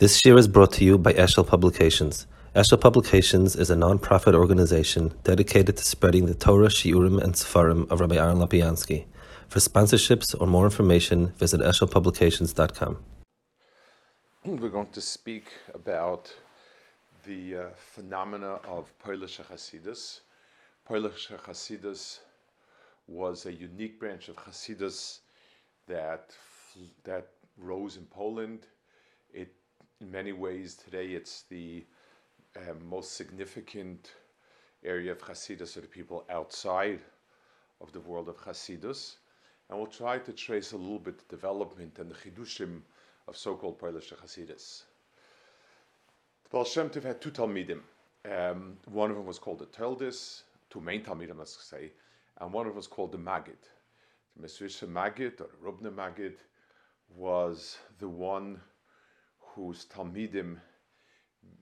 This year is brought to you by Eshel Publications. Eshel Publications is a non-profit organization dedicated to spreading the Torah, Shiurim, and Sefarim of Rabbi Aaron Lapiansky. For sponsorships or more information, visit eshelpublications.com. We're going to speak about the phenomena of Polish Hasidus. Polish Hasidus was a unique branch of Hasidus that rose in Poland. It, in many ways, today it's the most significant area of Hasidus for the people outside of the world of Hasidus. And we'll try to trace a little bit the development and the chidushim of so-called Polish Hasidus. The Baal Shem Tov had two Talmidim. One of them was called the Teldis, two main Talmidim, let's say, and one of them was called the Magid. The Mezritcher Magid, or Reb Bunim Bonhard, was the one whose Talmidim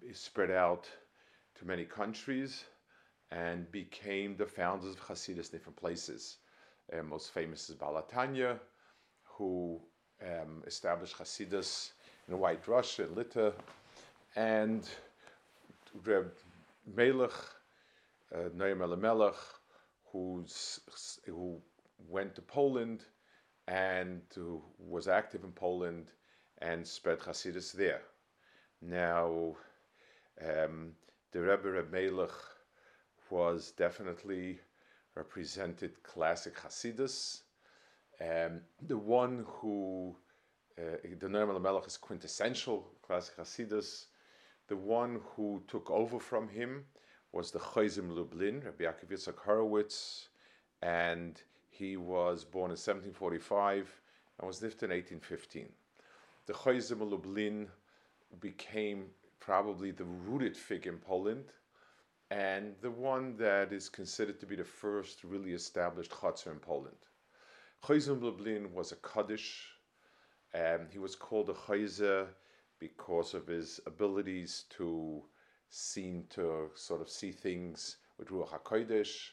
is spread out to many countries and became the founders of Hasidus in different places. Most famous is Baal HaTanya, who established Hasidus in White Russia, in Lita, and Reb Melech, Noam Elimelech, who went to Poland and who was active in Poland and spread Hasidus there. Now, the Reb Melech was definitely represented classic Hasidus. The one who, the Noam Elimelech is quintessential classic Hasidus. The one who took over from him was the Chozeh of Lublin, Rabbi Yaakov Yitzhak Horowitz, and he was born in 1745 and was lived in 1815. The Chozeh of Lublin became probably the rooted figure in Poland, and the one that is considered to be the first really established Kotzker in Poland. Chozeh of Lublin was a Kaddish, and he was called a Chozeh because of his abilities to seem to sort of see things with Ruach HaKodesh.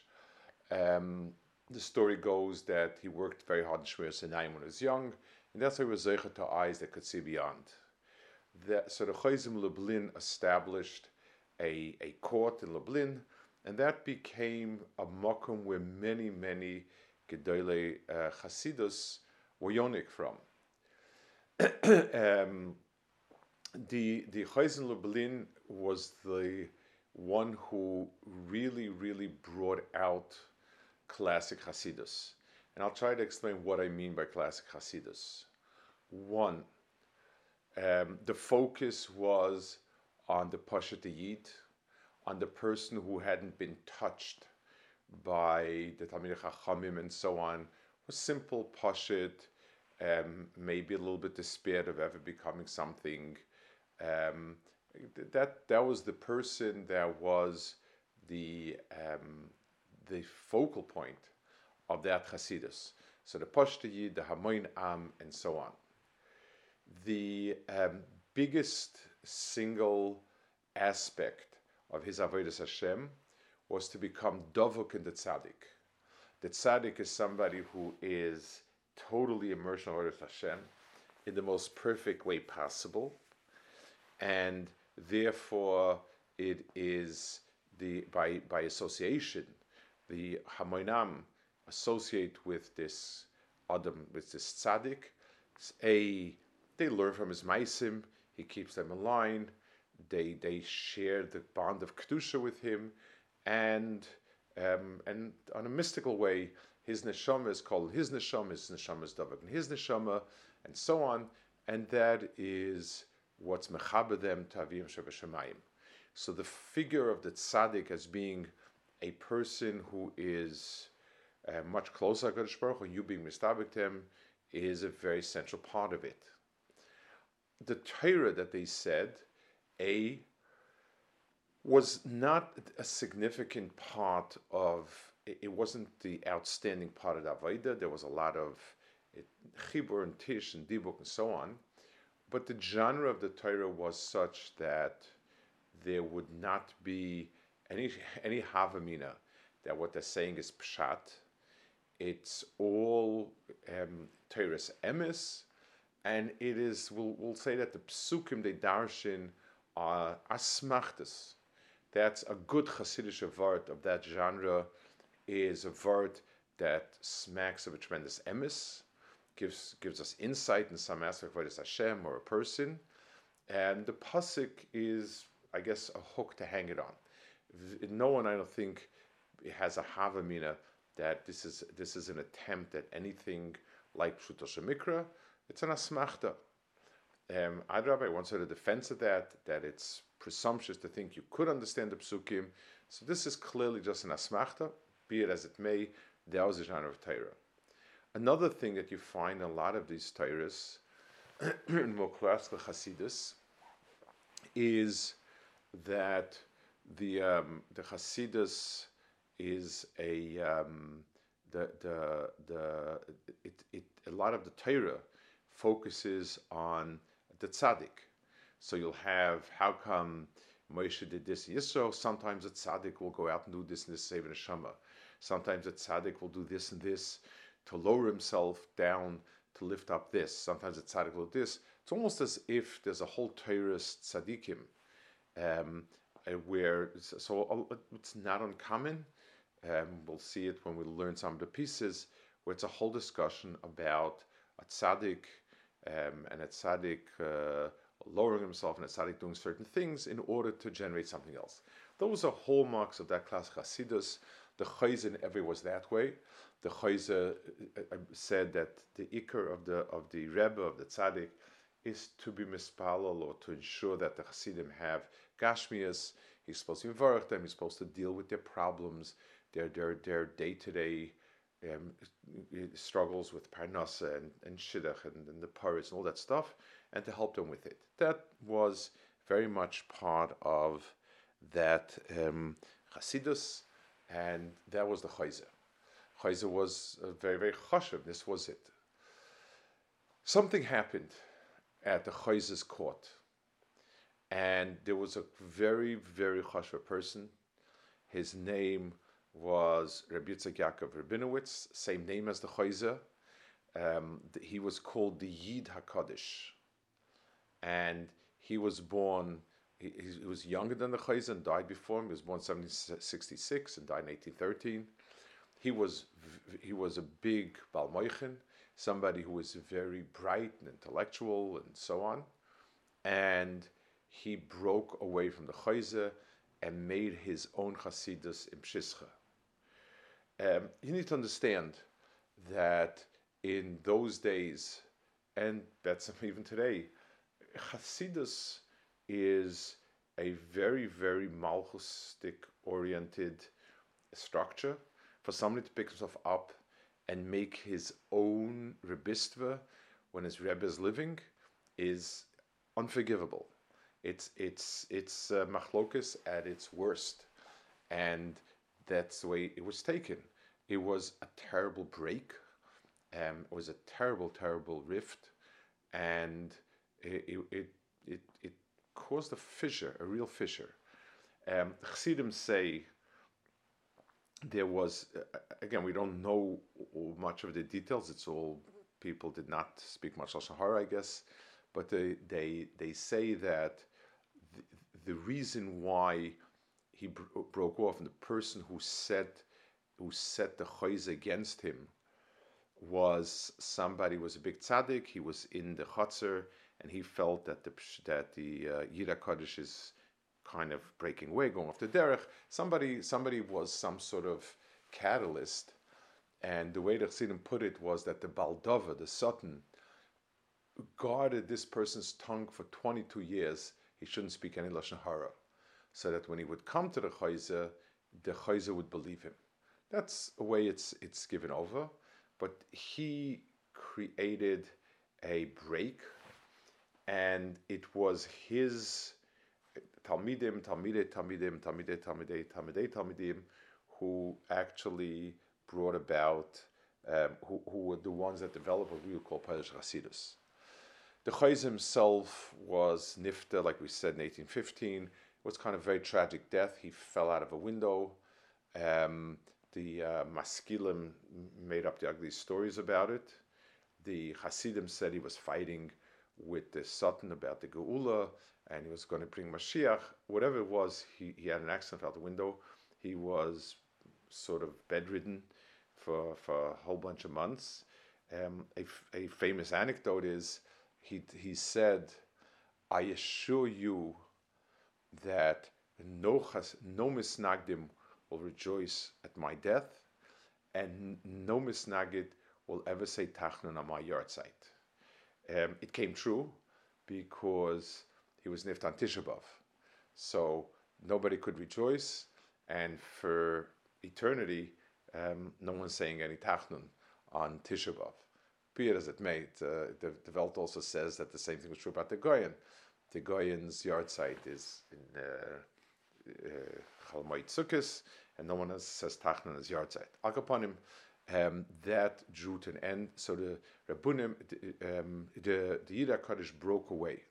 The story goes that he worked very hard in Shmir Sinayim when he was young, and that's why he was zeicher to eyes that could see beyond. So the Chozeh of Lublin established a court in Lublin, and that became a makom where many gedolei Hasidus were yonik from. The Chozeh of Lublin was the one who really brought out classic Hasidus, and I'll try to explain what I mean by classic Hasidus. One, the focus was on the Poshet Yid, on the person who hadn't been touched by the Talmidei Chachamim and so on, was simple Poshet, maybe a little bit despaired of ever becoming something. That was the person that was the focal point of that Hasidus. So the Poshet Yid, the Hamoin Am, and so on. The biggest single aspect of his avodas Hashem was to become dovuk in the tzaddik. The tzaddik is somebody who is totally immersed in avodas Hashem in the most perfect way possible, and therefore it is by association the hamoinam associate with this adam, with this tzaddik. They learn from his maisim. He keeps them in line. They share the bond of kedusha with him, and on a mystical way, his neshama is called his neshama is dovek and his neshama, and so on. And that is what's mechaber them to Avim Shebashamayim. So the figure of the tzaddik as being a person who is much closer to Hakadosh Baruch Hu, and you being mistabek to him, is a very central part of it. The Torah that they said, was not a significant part of, it wasn't the outstanding part of the Avodah. There was a lot of Chibur and Tish and Dibuk and so on. But the genre of the Torah was such that there would not be any Havamina, that what they're saying is Pshat. It's all Sfas Emes, And it is, we'll say that the psukim they darshin are asmachtas. That's a good Hasidic avart of that genre, is a avart that smacks of a tremendous emes, gives us insight in some aspect of what is Hashem or a person. And the pasuk is, I guess, a hook to hang it on. No one, I don't think, has a havamina that this is an attempt at anything like Pshuto Shemikra. It's an asmachta. Adrabah once had a defense of that it's presumptuous to think you could understand the psukim. So this is clearly just an asmachta, be it as it may. That was the genre of Torah. Another thing that you find in a lot of these Torahs, in more classical Hasidus, is that the Hasidus is a a lot of the Torah focuses on the tzaddik. So you'll have how come Moshe did this in Yisro. Sometimes the tzaddik will go out and do this and this, save a neshama. Sometimes the tzaddik will do this and this to lower himself down to lift up this. Sometimes the tzaddik will do this. It's almost as if there's a whole terrorist tzaddikim, where so it's not uncommon. We'll see it when we learn some of the pieces, where it's a whole discussion about a tzaddik and a tzaddik lowering himself and a tzaddik doing certain things in order to generate something else. Those are hallmarks of that class Hasidus. The Chozeh ever was that way. The Chozeh said that the ikar of the Rebbe, of the tzaddik, is to be mispalel, or to ensure that the Hasidim have gashmias. He's supposed to invarach them. He's supposed to deal with their problems, their day-to-day struggles with parnasa and shidduch and the paris and all that stuff, and to help them with it. That was very much part of that Hasidus, and that was the Chozeh. Chozeh was very, very chashuv. This was it. Something happened at the Chozeh's court, and there was a very, very chashuv person. His name was Rabbi Yitzhak Yaakov Rabinowitz, same name as the Chozeh. He was called the Yid HaKadosh, and he was born. He was younger than the Chozeh and died before him. He was born in 1766 and died in 1813. He was a big Baal Moichin, somebody who was very bright and intellectual and so on. And he broke away from the Chozeh and made his own Hasidus in Pshischa. You need to understand that in those days, and that's even today, Hasidus is a very, very malchustic-oriented structure. For somebody to pick himself up and make his own rebbistva when his rebbe is living is unforgivable. It's machlokus at its worst, and that's the way it was taken. It was a terrible break. It was a terrible, terrible rift, and it caused a fissure, a real fissure. Chassidim say there was, again, we don't know much of the details. It's all, people did not speak much Lashon Hara, I guess, but they say that the reason why he broke off and the person who set the Chozeh against him was somebody who was a big tzaddik. He was in the Kotzker, and he felt that the Yid HaKadosh is kind of breaking away, going off the derech. Somebody was some sort of catalyst, and the way the Chassidim put it was that the Baldova, the Sultan, guarded this person's tongue for 22 years. He shouldn't speak any Lashon Hara, so that when he would come to the Chozeh would believe him. That's a way it's given over, but he created a break. And it was his Talmidim who actually brought about, who were the ones that developed what we would call Polish Hasidus. The Chozeh himself was nifter, like we said, in 1815. It was kind of a very tragic death. He fell out of a window. The Maskilim made up the ugly stories about it. The Hasidim said he was fighting with the Sultan about the Geula, and he was going to bring Mashiach. Whatever it was, he had an accident out the window. He was sort of bedridden for a whole bunch of months. A famous anecdote is he said, "I assure you that no misnagdim will rejoice at my death, and no misnagid will ever say tachnun on my yard site." It came true because he was nift on Tisha B'Av. So nobody could rejoice, and for eternity, no one's saying any tachnun on Tisha B'Av. Be it as it may, the Velt also says that the same thing was true about the Goyen. The Goyen's yard site is in Chalmoit Sukkis, and no one else says tachnun on his yard site. Akaponim, that drew to an end. So the Reb Bunim, the Yid HaKadosh broke away.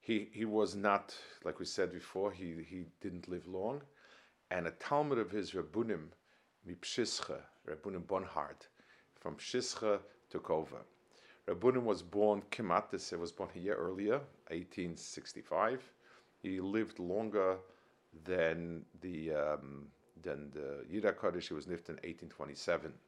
He was not, like we said before, he didn't live long, and a Talmud of his, Reb Bunim, Mipshischa, Reb Bunim Bonhard, from Pshischa took over. Reb Bunim was born a year earlier, 1865. He lived longer than the Yid HaKadosh. He was nifted in 1827.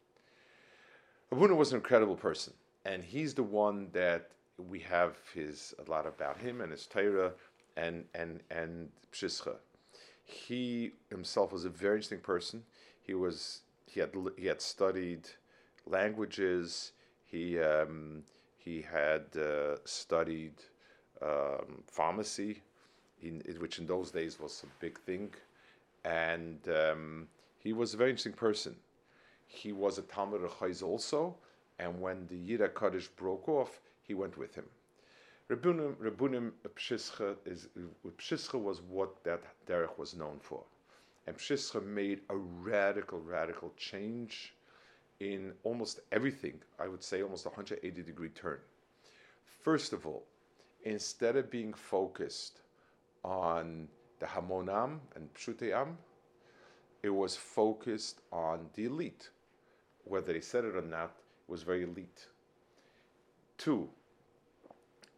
Reb Bunim was an incredible person, and he's the one that we have a lot about him and his Torah and Pshischa. He himself was a very interesting person. He had studied languages. He had studied pharmacy, which in those days was a big thing. And he was a very interesting person. He was a Talmud Rechayz also, and when the Yid HaKadosh broke off, he went with him. Reb Bunim Pshischa was what that derech was known for. And Pshischa made a radical change in almost everything. I would say almost a 180-degree turn. First of all, instead of being focused on the Hamonam and Pshutei Am, it was focused on the elite. Whether he said it or not, it was very elite. Two,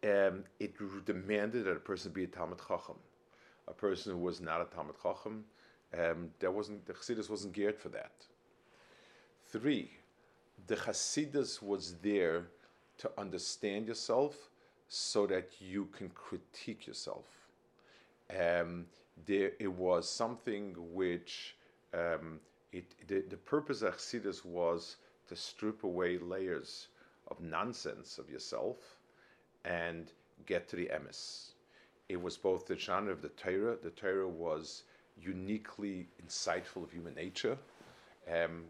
it demanded that a person be a Talmid Chacham. A person who was not a Talmid Chacham, the Chassidus wasn't geared for that. Three, the Chassidus was there to understand yourself so that you can critique yourself. It was something which the purpose of Chassidus was to strip away layers of nonsense of yourself and get to the emes. It was both the genre of the Torah. The Torah was uniquely insightful of human nature,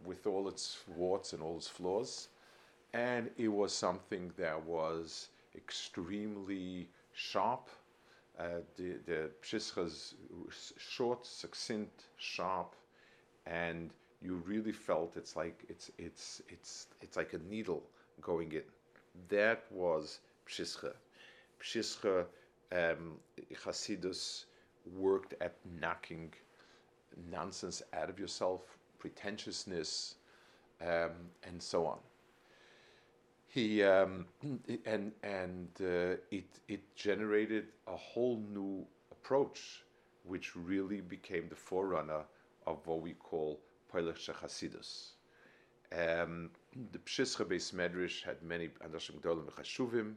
with all its warts and all its flaws, and it was something that was extremely sharp. The Pshischa's short, succinct, sharp, and you really felt it's like a needle going in. That was Pshischa. Pshischa, Chassidus worked at knocking nonsense out of yourself, pretentiousness, and so on. He it generated a whole new approach, which really became the forerunner of what we call Poilech Chassidus. The Pshischa Beis Medrash had many Anashim Gdolim Chashuvim.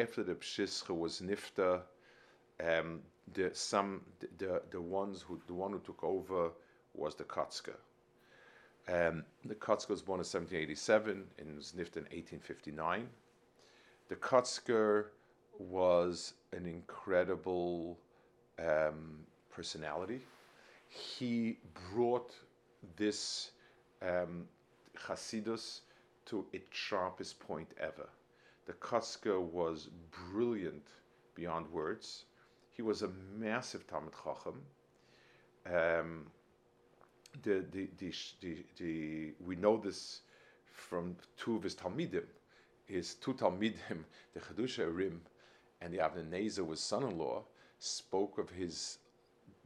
After the Pshischa was Nifta, the one who took over was the Kotzker. The Kotzker was born in 1787 and was nifted in 1859. The Kotzker was an incredible personality. He brought this Chassidus to its sharpest point ever. The Kotzker was brilliant beyond words. He was a massive Talmid Chacham. We know this from two of his Talmidim. His two Talmidim, the Chidushei HaRim and the Avnaza, his son-in-law, spoke of his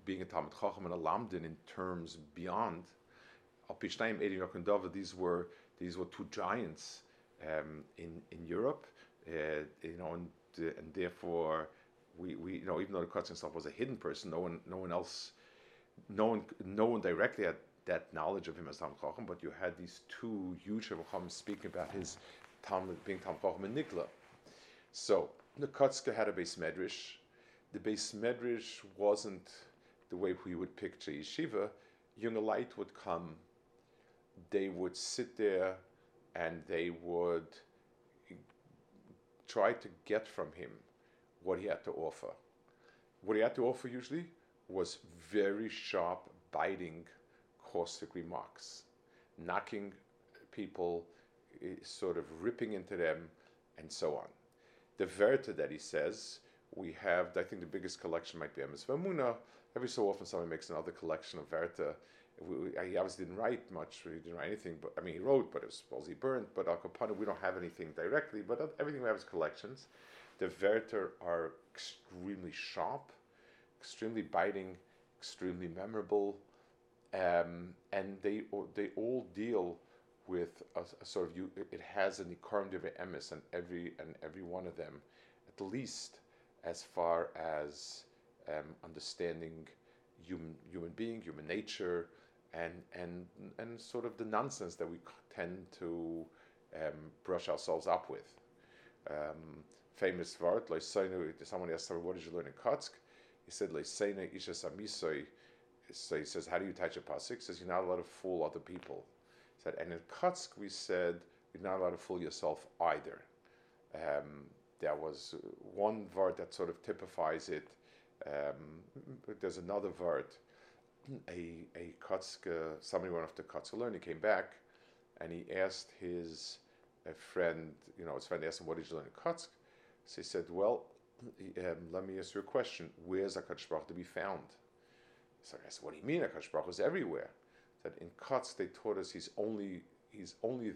being a Talmid Chacham and a Lamdin in terms beyond. These were two giants in Europe, and therefore we even though the Kotzker himself was a hidden person, no one directly had that knowledge of him as Talmid Chacham, but you had these two huge Chachamim speaking about his Talmud being Talmid Chacham and Nigla. So the Kotzker had a Beis Medrash. The Beis Medrash wasn't the way we would picture yeshiva. Younger light would come. They would sit there, and they would try to get from him what he had to offer. What he had to offer usually was very sharp, biting, caustic remarks, knocking people, sort of ripping into them, and so on. The verita that he says, we have, I think the biggest collection might be Emes Vamuna. Every so often somebody makes another collection of verita. He obviously didn't write much, he didn't write anything, but I mean he wrote, but it was supposedly burnt, but Al Capone, we don't have anything directly, but everything we have is collections. The veriter are extremely sharp, extremely biting, extremely memorable, and they all deal with a sort of, it has an ikarim d'divrei emes, and every one of them, at least as far as understanding human being, human nature, and sort of the nonsense that we tend to brush ourselves up with. Famous vart, someone asked him, what did you learn in Kotzk? He said, Leiseina isha samisoi. So he says, how do you touch a pasuk? He says, you're not allowed to fool other people. He said, and in Kotzk we said, you're not allowed to fool yourself either. There was one vart that sort of typifies it. There's another vart, a Kotzker, somebody went off to Kotzker learn, he came back, and he asked his friend asked him, what did you learn in Kotzk? So he said, well, let me ask you a question, where's HaKadosh Baruch Hu to be found? So I said, what do you mean, HaKadosh Baruch Hu is everywhere? That in Kotzk they taught us he's only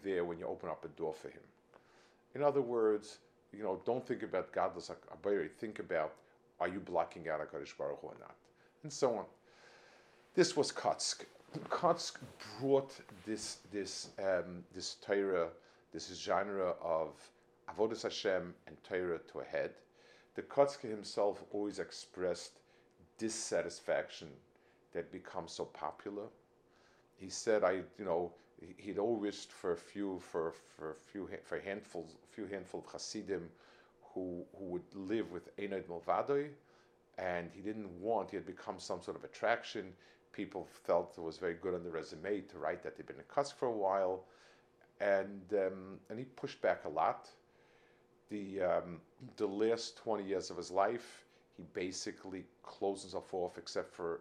there when you open up a door for him. In other words, don't think about godless Abayri, think about, are you blocking out HaKadosh Baruch Hu or not? And so on. This was Kotzk. Kotzk brought this Torah, this genre of Avodas Hashem and Torah to a head. The Kotzk himself always expressed dissatisfaction that becomes so popular. He said, he'd all wished for a few handful of Hasidim who would live with Einod Milvadoi, and he had become some sort of attraction. People felt it was very good on the resume to write that they'd been in Kotzk for a while, and he pushed back a lot. The last 20 years of his life, he basically closed himself off, except for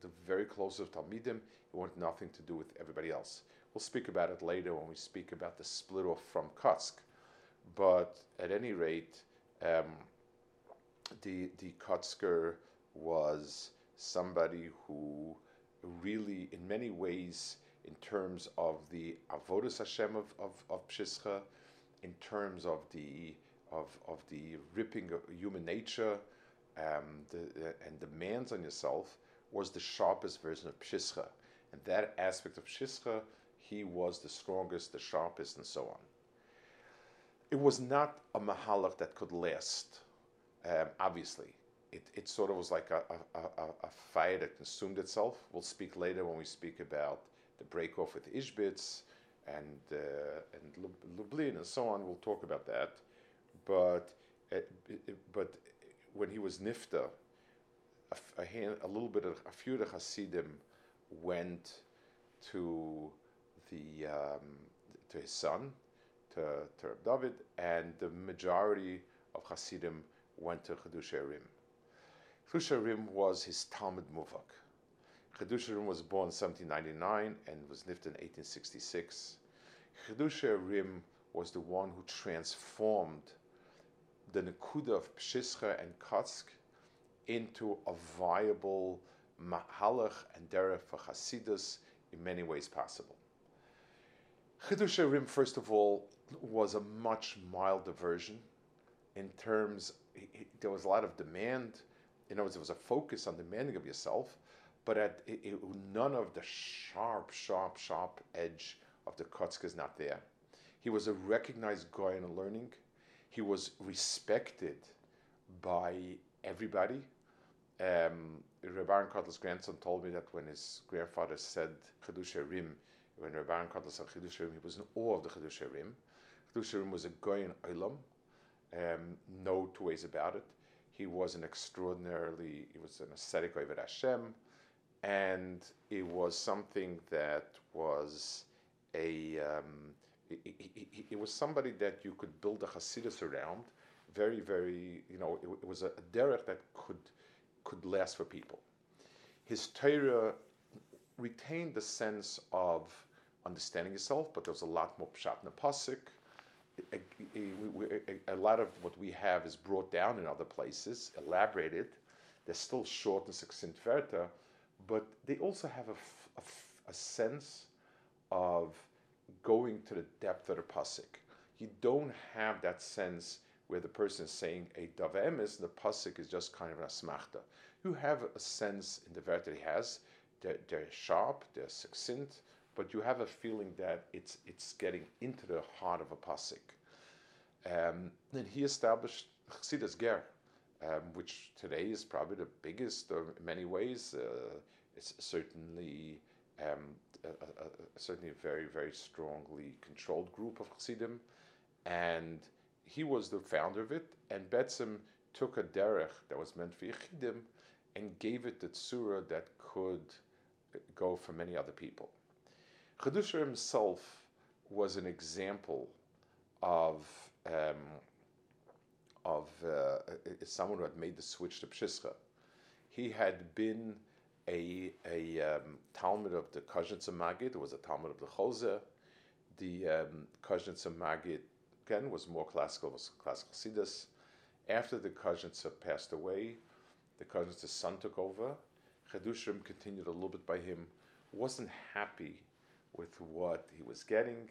the very closest Talmidim. He wanted nothing to do with everybody else. We'll speak about it later when we speak about the split off from Kotzk. But at any rate, the Kotzker was somebody who really, in many ways, in terms of the Avodas Hashem of Pshischa, in terms of the ripping of human nature, and demands on yourself, was the sharpest version of Pshischa. And that aspect of Pshischa, he was the strongest, the sharpest, and so on. It was not a mahalach that could last, obviously. It sort of was like a fire that consumed itself. We'll speak later when we speak about the break-off with Ishbitz and Lublin and so on. We'll talk about that. But when he was Nifta, a few of the Hasidim went to his son, to Reb David, and the majority of Hasidim went to Chidushei HaRim. Chidushei HaRim was his Talmud Muvak. Chidushei HaRim was born in 1799 and was nifted in 1866. Chidushei HaRim was the one who transformed the Nekuda of Pshischa and Kotzk into a viable Mahalach and Derech for Hasidus in many ways possible. Chidushei HaRim, first of all, was a much milder version in terms, there was a lot of demand. In other words, there was a focus on demanding of yourself, but none of the sharp edge of the Kotzker is not there. He was a recognized guy in learning. He was respected by everybody. Reb Aaron Kotler's grandson told me that when his grandfather said Chidushei HaRim, when Reb Aaron Kotler said Chidushei HaRim, he was in awe of the Chidushei HaRim. Chidushei HaRim was a guy in Olam, no two ways about it. He was an ascetic Oved Hashem, and it was something that was a, it was somebody that you could build a Hasidus around, very, very, you know, it was a derech that could last for people. His Torah retained the sense of understanding yourself, but there was a lot more pshat in the pasuk. A lot of what we have is brought down in other places, elaborated. They're still short and succinct verta, but they also have a sense of going to the depth of the pasuk. You don't have that sense where the person is saying a Dava Emes, the pasuk is just kind of an asmachta. You have a sense in the verta that he has. They're sharp, they're succinct, but you have a feeling that it's getting into the heart of a pasuk. And he established Chassidus Ger, which today is probably the biggest in many ways. It's certainly certainly a very, very strongly controlled group of Chassidim. And he was the founder of it, and Betzim took a derech that was meant for Yechidim and gave it the tzura that could go for many other people. Chidushei himself was an example of someone who had made the switch to Pshischa. He had been a Talmud of the Kozhnitzer Maggit. It was a Talmud of the Chozeh. The Kozhnitzer Maggit, again, was classical Chassidus. After the Kozhnitzer passed away, the Kozhnitzer's son took over. Chidushei HaRim continued a little bit by him, wasn't happy with what he was getting,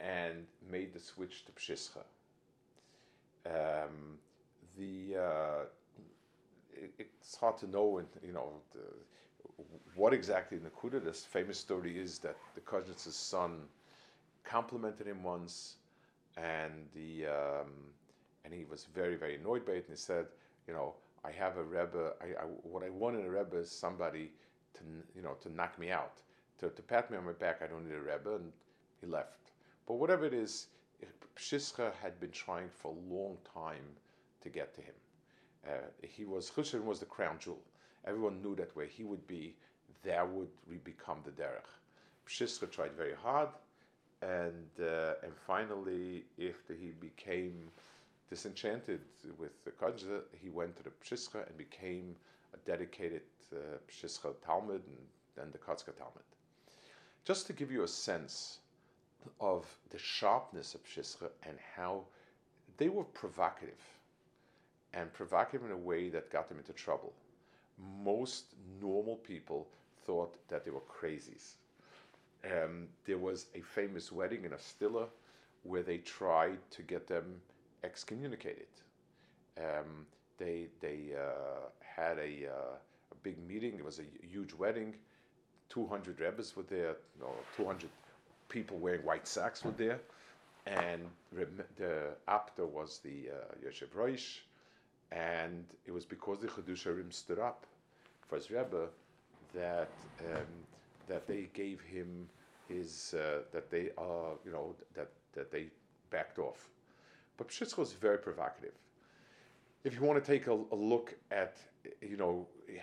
and made the switch to Pshischa. It's hard to know, what exactly in the Nakuda. This famous story is that the Kozhnitzer's son complimented him once, and he was very, very annoyed by it, and he said, I have a Rebbe. What I want in a Rebbe is somebody to knock me out. To pat me on my back, I don't need a Rebbe, and he left. But whatever it is, Pshischa had been trying for a long time to get to him. Chidushei HaRim was the crown jewel. Everyone knew that where he would be, that would become the derech. Pshischa tried very hard, and finally, after he became disenchanted with the Kozhnitzer, he went to the Pshischa and became a dedicated Pshischa Talmud, and then the Kotzker Talmud. Just to give you a sense of the sharpness of Pshischa and how they were provocative in a way that got them into trouble. Most normal people thought that they were crazies. There was a famous wedding in Astilla where they tried to get them excommunicated. They had a big meeting. It was a huge wedding. 200 Rebbes were there, 200 people wearing white sacks were there, and the Apter was the Yoshev Rosh, and it was because the Chidushei HaRim stood up for his Rebbe that they gave him his that they backed off. But Pshischa was very provocative. If you want to take a look at,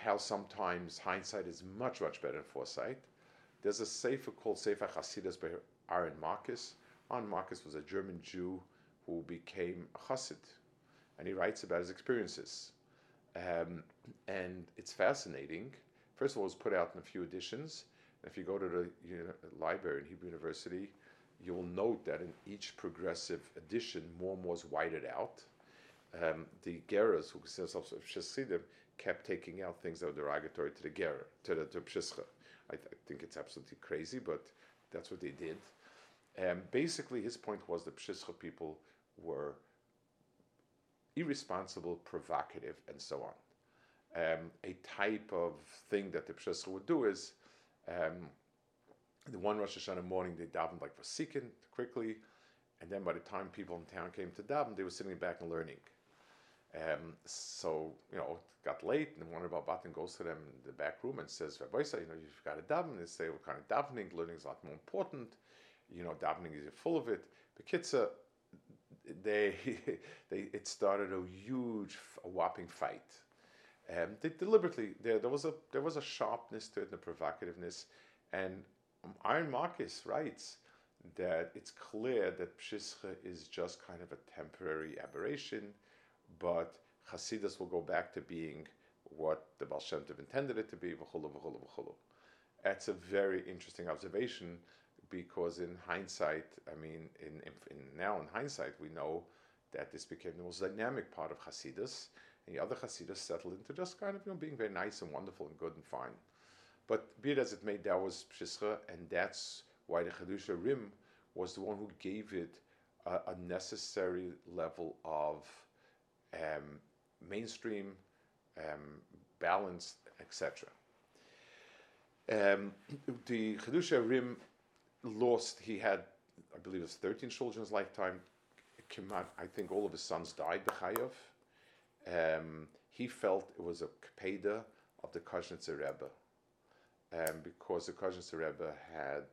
how sometimes hindsight is much, much better than foresight, there's a sefer called Sefer Hasidus by Aaron Marcus. Aaron Marcus was a German Jew who became a Hasid, and he writes about his experiences. And it's fascinating. First of all, it was put out in a few editions. If you go to the library in Hebrew University, you will note that in each progressive edition, more and more is whited out. The Geras, who consider themselves Chassidim, kept taking out things that were derogatory to the Gerer, to Pshischa. I think it's absolutely crazy, but that's what they did. Basically, his point was that Pshischa people were irresponsible, provocative, and so on. A type of thing that the Pshischa would do is, the one Rosh Hashanah morning, they davened like for Sikin quickly. And then by the time people in town came to daven, they were sitting back and learning. So, you know, it got late, and one of our batan goes to them in the back room and says, Rabbi Isa, you know, you've got to daven. They say, what kind of davening? Learning is a lot more important. You know, davening is full of it. But Bekitzer, it started a huge, whopping fight. They deliberately, there was a sharpness to it and a provocativeness. And Aaron Marcus writes that it's clear that Pshischa is just kind of a temporary aberration, but Hasidus will go back to being what the Baal Shem Tov intended it to be, v'chulu, v'chulu, v'chulu. That's a very interesting observation, because in hindsight, I mean, now in hindsight, we know that this became the most dynamic part of Hasidus, and the other Hasidus settled into just kind of, you know, being very nice and wonderful and good and fine. But be it as it may, that was Pshischa, and that's why the Chadusha Arim was the one who gave it a necessary level of mainstream, balance, etc. The Chadusha Arim lost, he had, I believe it was 13 children in his lifetime. I think all of his sons died, b'chayav. He felt it was a kpeda of the Kozhnitzer Rebbe, because the Kozhnitzer Rebbe had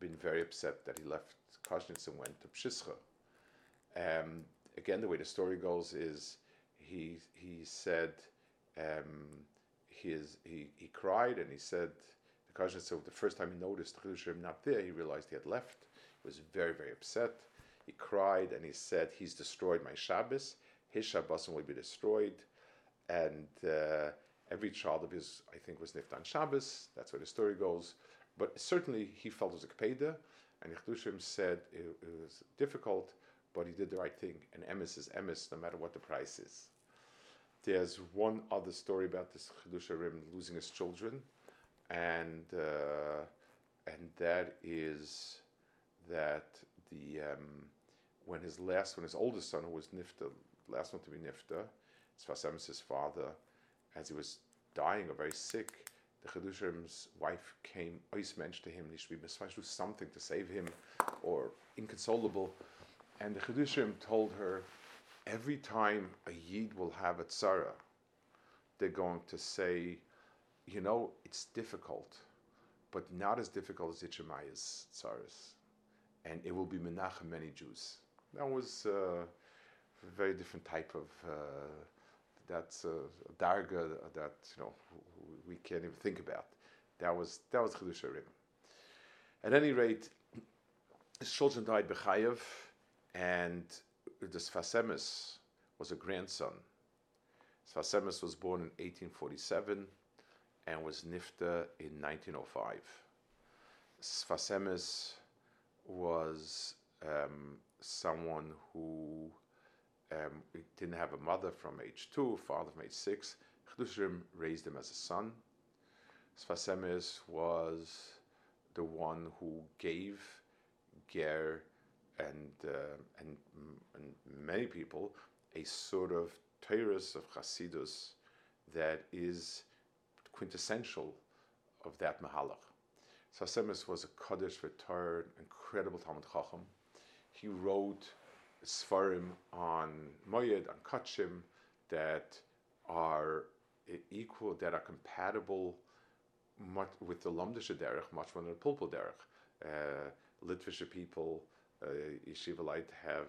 been very upset that he left Kozhnitz and went to Pshischa. Again, the way the story goes is he said, he cried, and he said, the Kozhnitzer, the first time he noticed Chidusha Arim not there, he realized he had left. He was very, very upset. He cried, and he said, he's destroyed my Shabbos. His Shabbos will be destroyed. And every child of his, I think, was nift on Shabbos. That's where the story goes. But certainly he felt it was a kpeidah, and Chidusha Arim said it was difficult, but he did the right thing, and Emes is Emes, no matter what the price is. There's one other story about this Chidusha Arim losing his children, and that is that when his oldest son, who was Nifta, last one to be Nifta, Sfas Emes, his father, as he was dying or very sick, the Chidusha Arim's wife came, always mentioned to him, he should be misfaish, do something to save him, or inconsolable. And the Chidusha Arim told her, every time a Yid will have a tzara, they're going to say, you know, it's difficult, but not as difficult as Yitzhamaya's tzaras. And it will be menachem many Jews. That was a very different type of, that's a darga that, you know, we can't even think about. That was Chidusha Arim. At any rate, his children died b'chayev. And the Sfas Emes was a grandson. Sfas Emes was born in 1847 and was nifta in 1905. Sfas Emes was someone who didn't have a mother from age 2, father from age 6. Chidusha Arim raised him as a son. Sfas Emes was the one who gave ger and many people a sort of teirus of Hasidus that is quintessential of that mahalach. Sfas Emes was a Kaddish retired, incredible Talmud Chacham. He wrote Sfarim on Moyed, on Kachim, that are equal, that are compatible much with the Lamdisha Derech, much more than the Pulpul Derech. Litvisha people, Yeshivalite have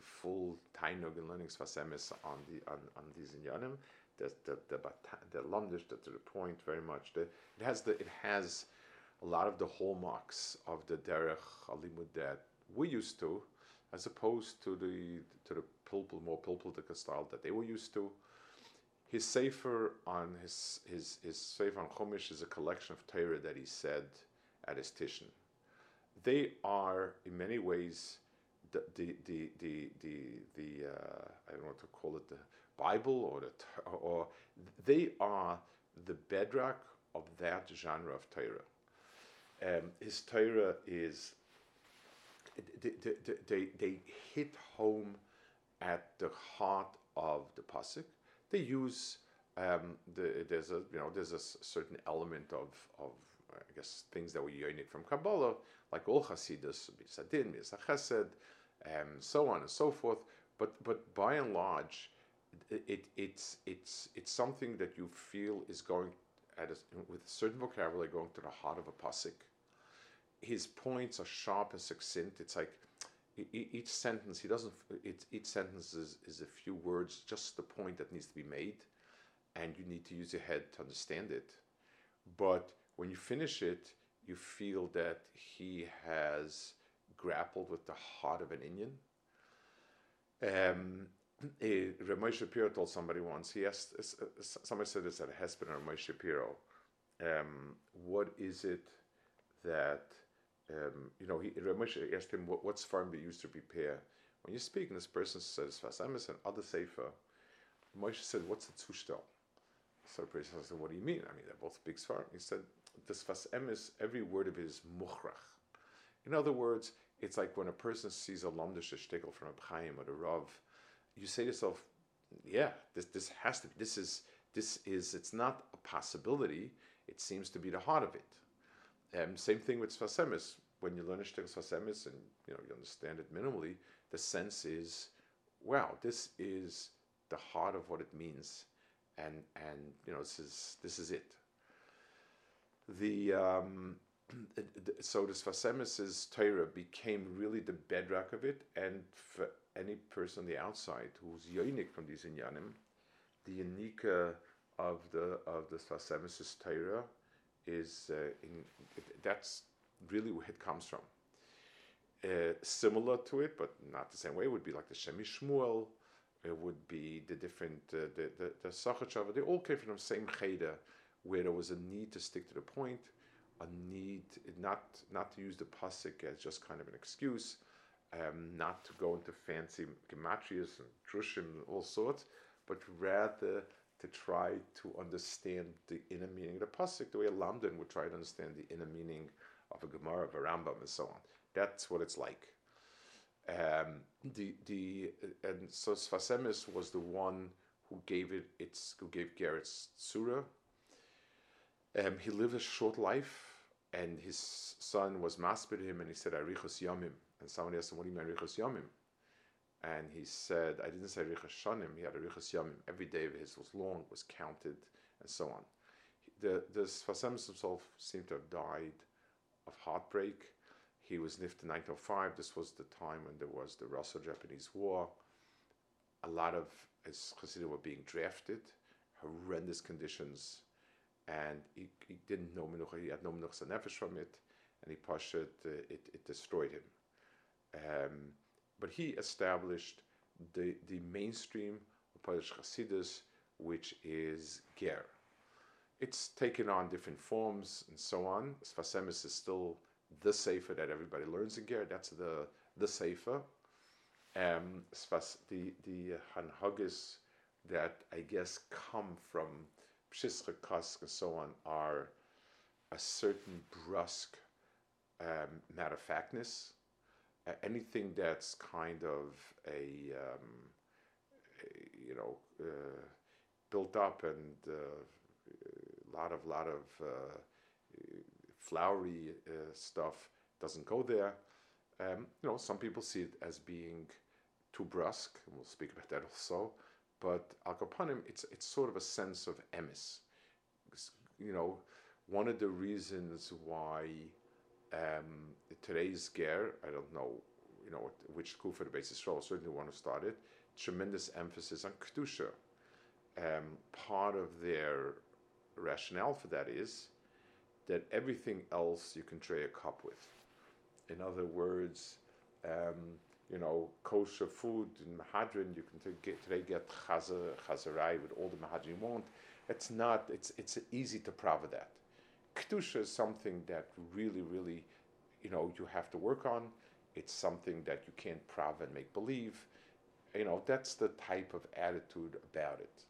full tainug and learning Sfas Emes on these inyanim. The Lamdish, to the point very much. It has a lot of the hallmarks of the derech alimud that we used to, as opposed to the pulpul, more pulpul style that they were used to. His sefer on his sefer on Chumash is a collection of Torah that he said at his Tishin. They are, in many ways, I don't know what to call it, the Bible, or they are the bedrock of that genre of Torah. His Torah is, they hit home at the heart of the pasuk. They use there's a certain element of I guess, things that we need from Kabbalah, like all Hasidus, Sadin, Chesed, and so on and so forth. But by and large, it's something that you feel is going at with a certain vocabulary going to the heart of a pasuk. His points are sharp and succinct. It's like each sentence he doesn't. Each sentence is a few words, just the point that needs to be made, and you need to use your head to understand it. But when you finish it, you feel that he has grappled with the heart of an Indian. Ramay Shapiro told somebody once, he asked, somebody said this at a Hesped, Ramay Shapiro, what is it that, Ramay asked him, what Sfarim do you use to prepare? When you speak, and this person says, Sfas Emes and other Sefer, Ramay said, what's the Zushtel? So the person said, what do you mean? I mean, they're both big Sfarim. He said, the Sfas Emes, every word of it is mukhrach. In other words, it's like when a person sees a Lamdish shtickle from a Chaim or a Rav, you say to yourself, yeah, this has to be, this is, it's not a possibility, it seems to be the heart of it. Same thing with Sfas Emes. When you learn a shtickle Sfas Emes and you understand it minimally, the sense is, wow, this is the heart of what it means, and this is it. So the Sfas Emes's Torah became really the bedrock of it, and for any person on the outside who's yonik from these inyanim, the unique of the Sfas Emes's Torah is that's really where it comes from. Similar to it, but not the same way, would be like the Shem mi'Shmuel. It would be the different the Sochatchover. They all came from the same cheder, where there was a need to stick to the point. A need not to use the pasuk as just kind of an excuse, not to go into fancy gematrias and drushim and all sorts, but rather to try to understand the inner meaning of the pasuk the way a Lamdan would try to understand the inner meaning of a Gemara, of a Rambam, and so on. That's what it's like. And so Sfas Emes was the one who gave Gerrit's Surah. He lived a short life, and his son was masbid him, and he said, Arichos Yamim. And somebody asked him, what do you mean, Arichos Yamim? And he said, I didn't say Arichos Shanim, he had Arichos Yamim. Every day of his was long, was counted, and so on. The Sfas Emes himself seemed to have died of heartbreak. He was nifted in 1905. This was the time when there was the Russo-Japanese War. A lot of his Hasidim were being drafted, horrendous conditions. And he didn't know Menucha, he had no Menuchas HaNefesh from it, and he pushed it, it destroyed him. But he established the mainstream of Polish Hasidus, which is Ger. It's taken on different forms and so on. Sfas Emes is still the Sefer that everybody learns in Ger, that's the Sefer. The Hanhagis that I guess come from Pshischa, Kotzker, and so on, are a certain brusque matter-of-factness. Anything that's kind of a built up and a lot of flowery stuff doesn't go there. Some people see it as being too brusque, and we'll speak about that also. But al kapanim, it's sort of a sense of emes. One of the reasons why today's ger, I don't know, which kufa the basis role, certainly one who started, tremendous emphasis on kedusha. Part of their rationale for that is that everything else you can tray a cup with. In other words, kosher food in Mahadrin, you can today get chazarai with all the Mahadrin you want. It's not, it's easy to prava that. Kedusha is something that really, really, you have to work on. It's something that you can't prava and make believe. That's the type of attitude about it.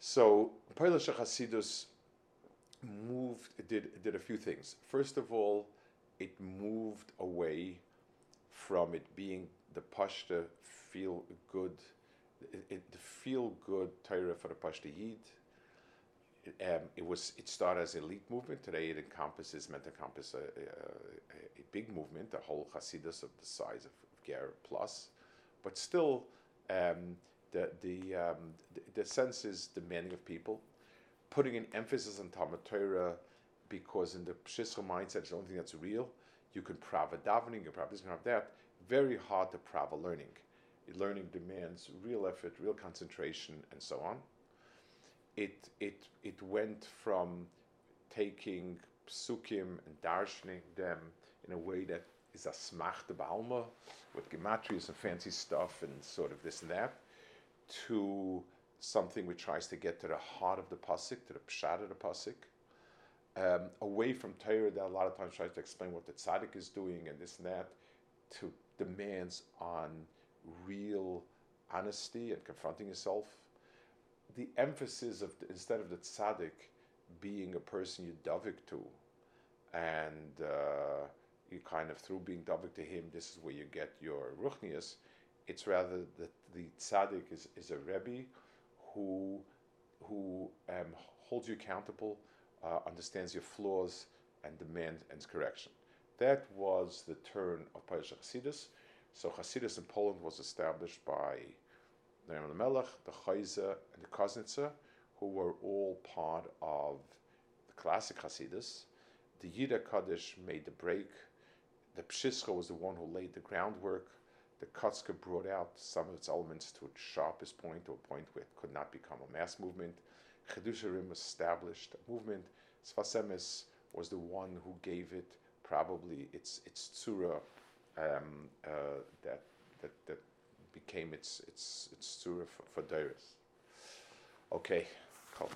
So, Polish Hasidus did a few things. First of all, it moved away from it being the Pashta feel good Torah for the Pashta Yid, It started as an elite movement. Today it meant to encompass a big movement, the whole Hasidus of the size of Ger plus. But still, the sense is demanding of people, putting an emphasis on Talmud Torah, because in the Pshischa mindset, it's the only thing that's real. You can prava davening, you can prava this, you can prava that. Very hard to prava learning. Learning demands real effort, real concentration, and so on. It went from taking psukim and darshaning them in a way that is a smach de ba'alma, with gematrias and fancy stuff and sort of this and that, to something which tries to get to the heart of the pasuk, to the pshat of the pasuk, away from Torah that a lot of times tries to explain what the tzaddik is doing and this and that, to demands on real honesty and confronting yourself. The emphasis of, instead of the tzaddik being a person you davik to, and you kind of, through being davik to him, this is where you get your ruchnias, it's rather that the tzaddik is a rebbe who holds you accountable, understands your flaws, and demands correction. That was the turn of Parashas Hasidus. So Hasidus in Poland was established by Noam Elimelech, the Chozeh, and the Koznitzer, who were all part of the classic Hasidus. The Yid HaKadosh made the break. The Pshischa was the one who laid the groundwork. The Kotzker brought out some of its elements to its sharpest point, to a point where it could not become a mass movement. Chidushei HaRim established a movement. Sfas Emes was the one who gave it probably its tzura that became its tzura for Deiris. Okay, called.